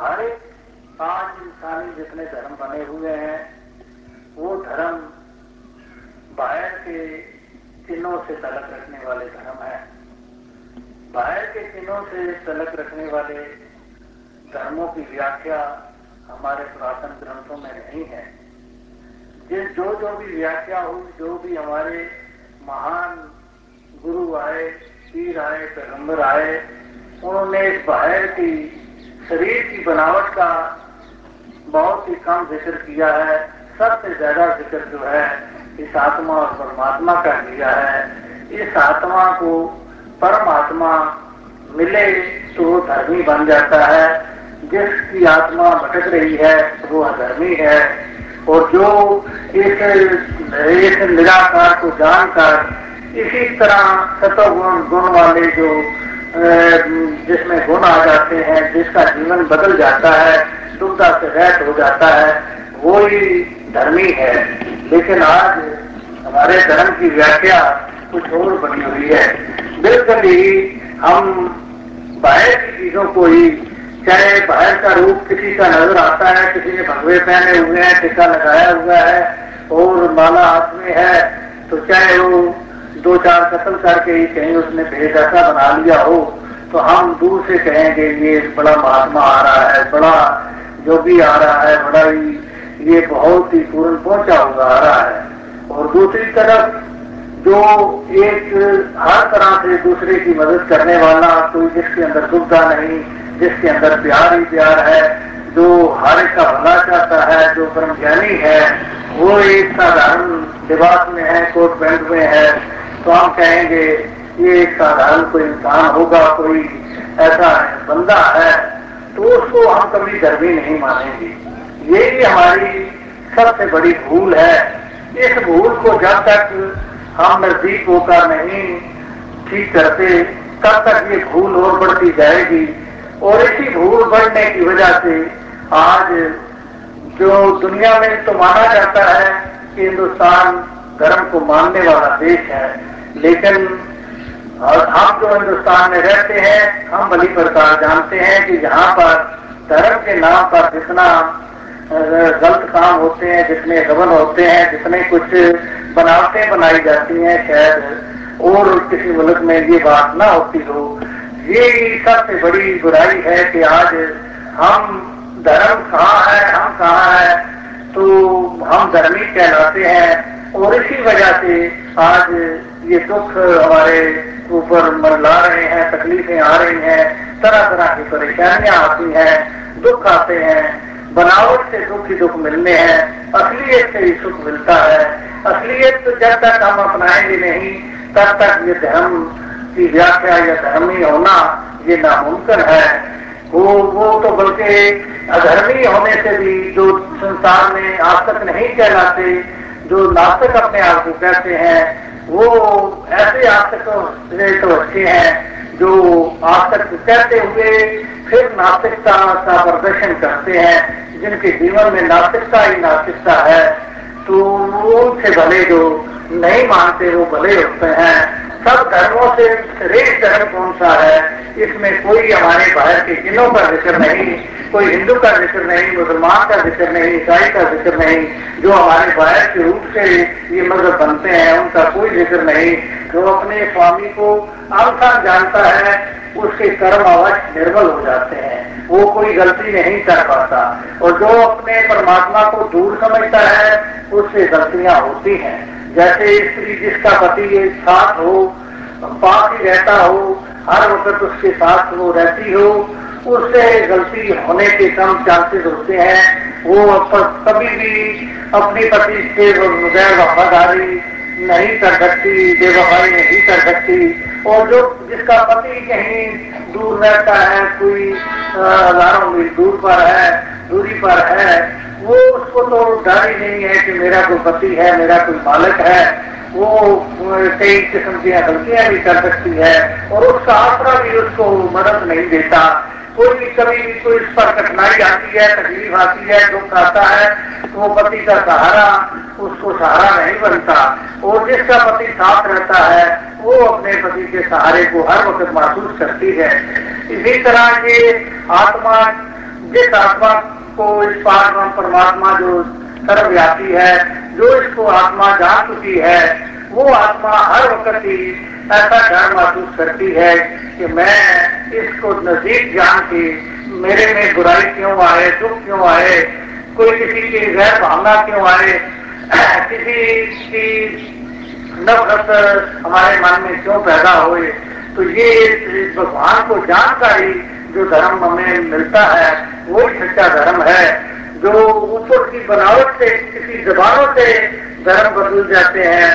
हर एक पांच इंसानी जितने धर्म बने हुए हैं वो धर्म बाहर के चिन्हों से तलक रखने वाले धर्म हैं। बाहर के चिन्हों से तलक रखने वाले धर्मों की व्याख्या हमारे पुरातन ग्रंथों में नहीं है। जिस जो भी व्याख्या हुई, जो भी हमारे महान गुरु आए, पीर आए, पैगंबर आए, उन्होंने इस बाहर की शरीर की बनावट का बहुत ही कम जिक्र किया है। सबसे ज्यादा जिक्र जो है इस आत्मा और परमात्मा का किया है। इस आत्मा को परमात्मा मिले तो धर्मी बन जाता है, जिसकी आत्मा भटक रही है वो अधर्मी है। और जो इस निराकार को जानकर इसी तरह सत्वगुण गुण वाले जो जिसमें गुण आ जाते हैं, जिसका जीवन बदल जाता है, दुविधा से रहित हो जाता है, वो ही धर्मी है। लेकिन आज हमारे धर्म की व्याख्या कुछ और बनी हुई है। बिल्कुल ही हम बाहर की चीजों को ही, चाहे बाहर का रूप किसी का नजर आता है, किसी ने भगवे पहने हुए हैं, टीका लगाया हुआ है और माला हाथ में है, तो चाहे वो दो चार कत्ल करके ही कहीं उसने भेजैसा बना लिया हो, तो हम दूर से कहेंगे ये बड़ा महात्मा आ रहा है, बड़ा जो भी आ रहा है, बड़ा ही ये बहुत ही पूर्ण पहुंचा हुआ आ रहा है। और दूसरी तरफ जो एक हर तरह से दूसरे की मदद करने वाला, कोई जिसके अंदर दुविधा नहीं, जिसके अंदर प्यार ही प्यार है, जो हर एक का भला चाहता है, जो परम ज्ञानी है, वो एक साधारण लिबास में है, कोट पैंट में है, तो हम कहेंगे ये एक साधारण कोई इंसान होगा, कोई ऐसा बंदा है, तो उसको हम कभी धर्मी नहीं मानेंगे। यही हमारी सबसे बड़ी भूल है। इस भूल को जब तक हम नजदीक होकर नहीं ठीक करते, तब तक ये भूल और बढ़ती जाएगी। और इसी भूल बढ़ने की वजह से आज जो दुनिया में तो माना जाता है कि हिंदुस्तान धर्म को मानने वाला देश है, लेकिन हम जो हिंदुस्तान में रहते हैं, हम भली प्रकार जानते हैं कि यहाँ पर धर्म के नाम पर जितना गलत काम होते हैं, जितने गबन होते हैं, जितने कुछ बनावटें बनाई जाती हैं, शायद और किसी मुल्क में ये बात ना होती हो। ये सबसे बड़ी बुराई है कि आज हम धर्म कहाँ है, हम कहाँ है, तो हम धर्मी कहलाते हैं। और इसी वजह से आज ये दुख हमारे ऊपर मंडरा रहे हैं, तकलीफें आ रही हैं, तरह तरह की परेशानियां आती हैं, दुख आते हैं। बनावट से दुख ही दुख मिलने हैं, असलियत से ही सुख मिलता है। असलियत तो जब तक हम अपनाएंगे नहीं, तब तक ये धर्म की व्याख्या या धर्मी होना ये नामुमकिन है। वो तो बल्कि अधर्मी होने से भी जो संसार में आसक्त नहीं कहलाते, जो नास्तिक अपने आप को कहते हैं, वो ऐसे आस्तिकों से तो अच्छे हैं जो आस्तिक कहते हुए फिर नास्तिकता का प्रदर्शन करते हैं, जिनके जीवन में नास्तिकता ही नास्तिकता है। तो उनसे भले जो नहीं मानते वो भले होते हैं। सब धर्मों से श्रेष्ठ धर्म कौन सा है? इसमें कोई हमारे बाहर के जिनों का जिक्र नहीं, कोई हिंदू का जिक्र नहीं, मुसलमान का जिक्र नहीं, ईसाई का जिक्र नहीं, जो हमारे बाहर के रूप से ये मजहब बनते हैं उनका कोई जिक्र नहीं। जो अपने स्वामी को आसान जानता है उसके कर्म अवश्य निर्मल हो जाते हैं, वो कोई गलती नहीं कर पाता। और जो अपने परमात्मा को दूर समझता है उससे गलतियां होती हैं। जैसे स्त्री जिसका पति एक साथ हो, पास ही रहता हो, हर वक्त उसके साथ वो रहती हो, उससे गलती होने के कम चांसेस होते हैं। वो कभी भी अपने पति से गैर वफादारी नहीं कर सकती, बेवफाई नहीं कर सकती। और जो जिसका पति कहीं दूर रहता है, कोई हजारों मील दूरी पर है, वो उसको तो डर ही नहीं है कि मेरा कोई पति है, मेरा कोई मालिक है। वो कई किस्म की गलतियां भी कर सकती है और उसका आसरा भी उसको मदद नहीं देता। कोई भी कभी भी कोई इस पर कठिनाई आती है, तकलीफ आती है, दुख आता है, तो वो पति का सहारा उसको सहारा नहीं बनता। और जिसका पति साथ रहता है वो अपने पति के सहारे को हर वक्त महसूस करती है। इसी तरह ये आत्मा जिस आत्मा को इस पार परमात्मा जो सर्वव्यापी है, जो इसको आत्मा जान चुकी है, वो आत्मा हर वक्त ही ऐसा डर महसूस करती है कि मैं इसको नजदीक जान के मेरे में बुराई क्यों आए, दुख क्यों आए, कोई किसी की गैर भावना क्यों आए, किसी की नफरत हमारे मन में क्यों पैदा होए। तो ये भगवान को जानकर ही जो धर्म हमें मिलता है वो सच्चा धर्म है। जो ऊपर की बनावट से किसी जबानों से धर्म बदल जाते हैं,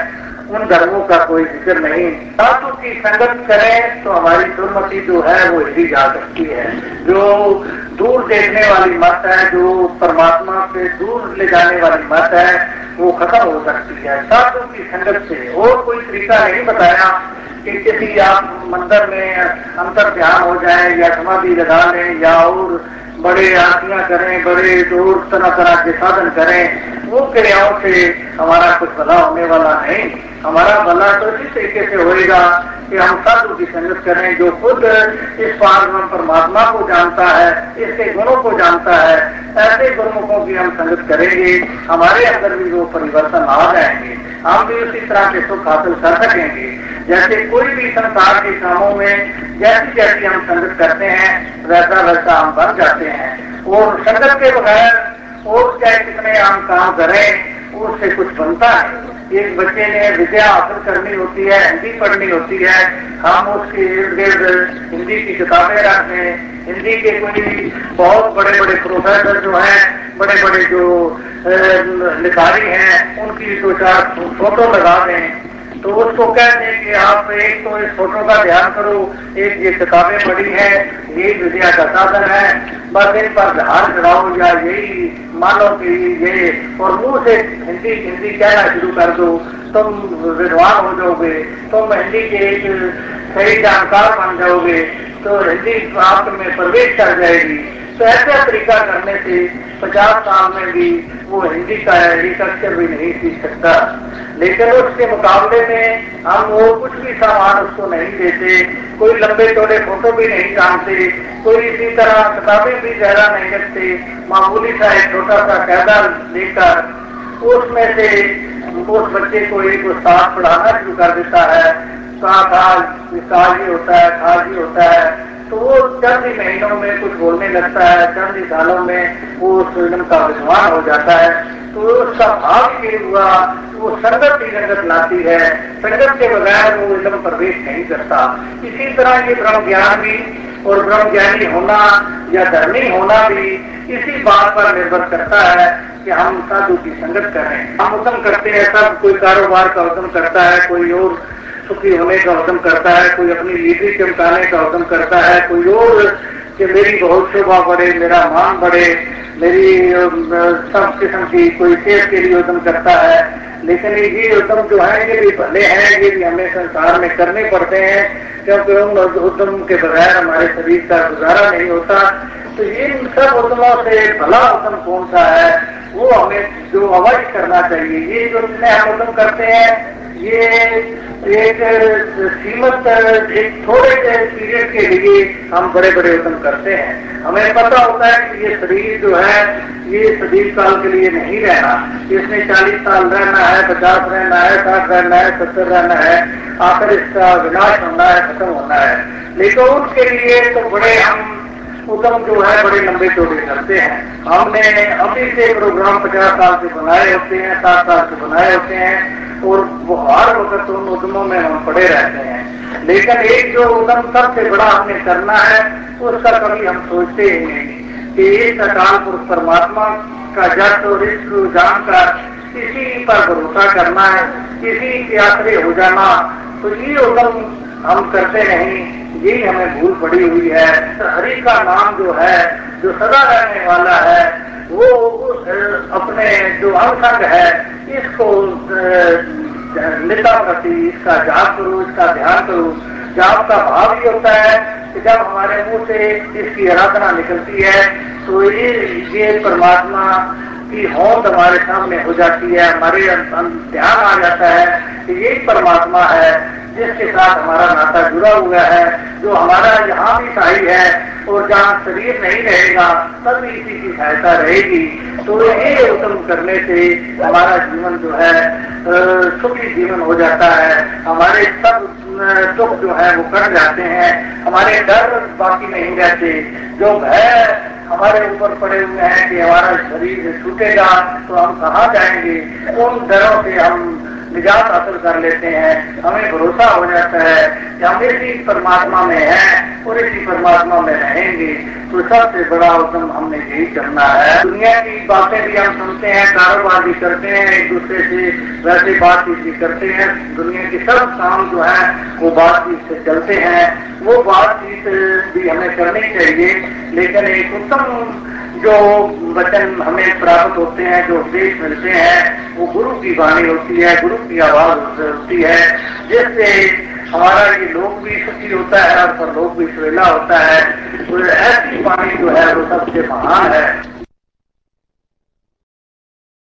उन धर्मों का कोई जिक्र नहीं। साधु की संगत करें तो हमारी दुर्मति जो है वो हिली जा सकती है। जो दूर देखने वाली मत है, जो परमात्मा से दूर ले जाने वाली मत है, वो खत्म हो सकती है साधु की संगत से। और कोई तरीका नहीं बताया कि किसी आप मंदिर में अंतर ध्यान हो जाए या समाधि लगा लें या और बड़े आरतियां करें, बड़े जोर तरह तरह के साधन करें। वो क्रियाओं से हमारा कुछ भला होने वाला नहीं। हमारा भला तो इस तरीके से होएगा कि हम साधु की संगत करें जो खुद इस पावन परमात्मा को जानता है, इसके गुणों को जानता है। ऐसे गुरुमुखों की हम संगत करेंगे, हमारे अंदर भी वो परिवर्तन आ जाएंगे, हम भी उसी तरह के सुख हासिल कर सकेंगे। जैसे कोई भी संसार के कामों में जैसी जैसी हम संगत करते हैं, वैसा वैसा हम बन जाते हैं। और संगत के बगैर और चाहे कितने हम काम करें, उससे कुछ बनता है। एक बच्चे ने विद्या हासिल करनी होती है, हिंदी पढ़नी होती है, हम उसके इर्द गिर्द हिंदी की किताबें रख दें। हिंदी के कोई बहुत बड़े बड़े प्रोफेसर जो हैं, बड़े बड़े जो लिखारी हैं, उनकी दो चार फोटो लगा दें। तो उसको कह दें कि आप एक तो इस फोटो का ध्यान करो, एक ये किताबें पढ़ी हैं, यही विद्या का साधन है, बस इन पर ध्यान चढ़ाओ या यही मानो कि ये, और मुंह से हिंदी हिंदी कहना शुरू कर दो, तुम विद्वान हो जाओगे, तुम हिंदी के एक सही जानकार बन जाओगे, तो हिंदी आप में प्रवेश कर जाएगी। तो ऐसा तरीका करने से 50 साल में भी वो हिंदी का एक अक्षर भी नहीं सीख सकता। लेकिन उसके मुकाबले में हम वो कुछ भी सामान उसको नहीं देते, कोई लंबे चौड़े फोटो भी नहीं जानते, कोई इसी तरह किताबें भी ज्यादा नहीं रखते। मामूली सा एक छोटा सा कायदा लेकर उसमें से उस बच्चे को एक उस्ताद पढ़ाना शुरू कर देता है, खा जी होता है। तो वो चंद ही महीनों में कुछ बोलने लगता है, चंद ही सालों में वो स्वयं का विद्वान हो जाता है। तो उसका भाव ये हुआ, वो संगत की संगत लाती है, संगत के बगैर वो इलम प्रवेश नहीं करता। इसी तरह ये ब्रह्म ज्ञान भी और ब्रह्म ज्ञानी होना या धर्मी होना भी इसी बात पर निर्भर करता है कि हम साधु की संगत करें। हम उद्यम करते हैं सब, कोई कारोबार का उद्यम करता है, कोई और सुखी होने का उद्यम करता है, कोई अपनी लीडरी चमकाने का उद्यम करता है, कोई और कि मेरी बहुत शोभा बढ़े, मेरा मान बढ़े, मेरी सब किस्म की कोई सेहत के लिए उद्यम करता है। लेकिन ये उद्यम जो है ये भी भले हैं, ये भी हमें संसार में करने पड़ते हैं, क्योंकि उन उद्यम के बगैर हमारे शरीर का गुजारा नहीं होता। तो इन सब उद्यमों से भला उद्यम कौन सा है, वो हमें जो अवश्य करना चाहिए। ये जो हम उद्यम करते हैं, ये एक सीमित एक थोड़े से पीरियड के लिए हम बड़े बड़े उद्यम करते हैं। हमें पता होता है कि ये शरीर जो है ये सदीप साल के लिए नहीं रहना, इसमें 40 साल रहना है, 50 रहना है, 60 रहना है, 70 रहना है, आखिर इसका विनाश होना है, खत्म होना है। लेकिन उसके लिए तो बड़े हम उद्यम जो है बड़े लंबे चौड़े करते हैं। हमने अभी से प्रोग्राम 50 साल से बनाए होते हैं, 60 साल से बनाए होते हैं, और वो हर वक्त उन उद्यमों में हम पड़े रहते हैं। लेकिन एक जो उद्यम सबसे बड़ा हमने करना है, उसका कभी हम सोचते ही नहीं कि इस अकाल पुरुष परमात्मा का जट और इस रुझान का इसी पर भरोसा करना है, इसी के आश्रे हो जाना। तो ये उद्यम हम करते नहीं, यही हमें भूल पड़ी हुई है। हरि का नाम जो है, जो सदा रहने वाला है, वो अपने जो अंग है इसको लेता प्रति इसका जाप करो, इसका ध्यान करो। जाप का भाव ही होता है कि जब हमारे मुंह से इसकी आराधना निकलती है तो ये परमात्मा की मौत हमारे सामने हो जाती है, हमारे ध्यान आ जाता है कि यही परमात्मा है जिसके साथ हमारा नाता जुड़ा हुआ है, जो हमारा यहाँ भी सही है और जहाँ शरीर नहीं रहेगा तब भी इसी की सहायता रहेगी। तो ये उत्तम करने से हमारा जीवन जो है सुखी जीवन हो जाता है, हमारे सब दुख जो है वो कट जाते हैं, हमारे डर बाकी नहीं रहते। जो भय हमारे ऊपर पड़े हुए हैं कि हमारा शरीर छूटेगा तो हम कहाँ जाएंगे, उन डरों से हम निजात हासिल कर लेते हैं। हमें भरोसा हो जाता है कि हम इसी परमात्मा में हैं और इसी परमात्मा में रहेंगे। तो सबसे बड़ा उत्तम हमने यही करना है। दुनिया की बातें भी हम सुनते हैं, कारोबार भी करते हैं, एक दूसरे से वैसे बातचीत भी करते हैं, दुनिया के सब काम जो है वो बातचीत से चलते हैं, वो बातचीत भी हमें करनी चाहिए। लेकिन एक उत्तम जो वचन हमें प्राप्त होते हैं, जो उपदेश मिलते हैं, वो गुरु की वाणी होती है, गुरु की आवाज होती है, जिससे हमारा ये लोक भी सुखी होता है और परलोक भी सुहेला होता है। तो ऐसी वाणी जो है वो सबसे महान है।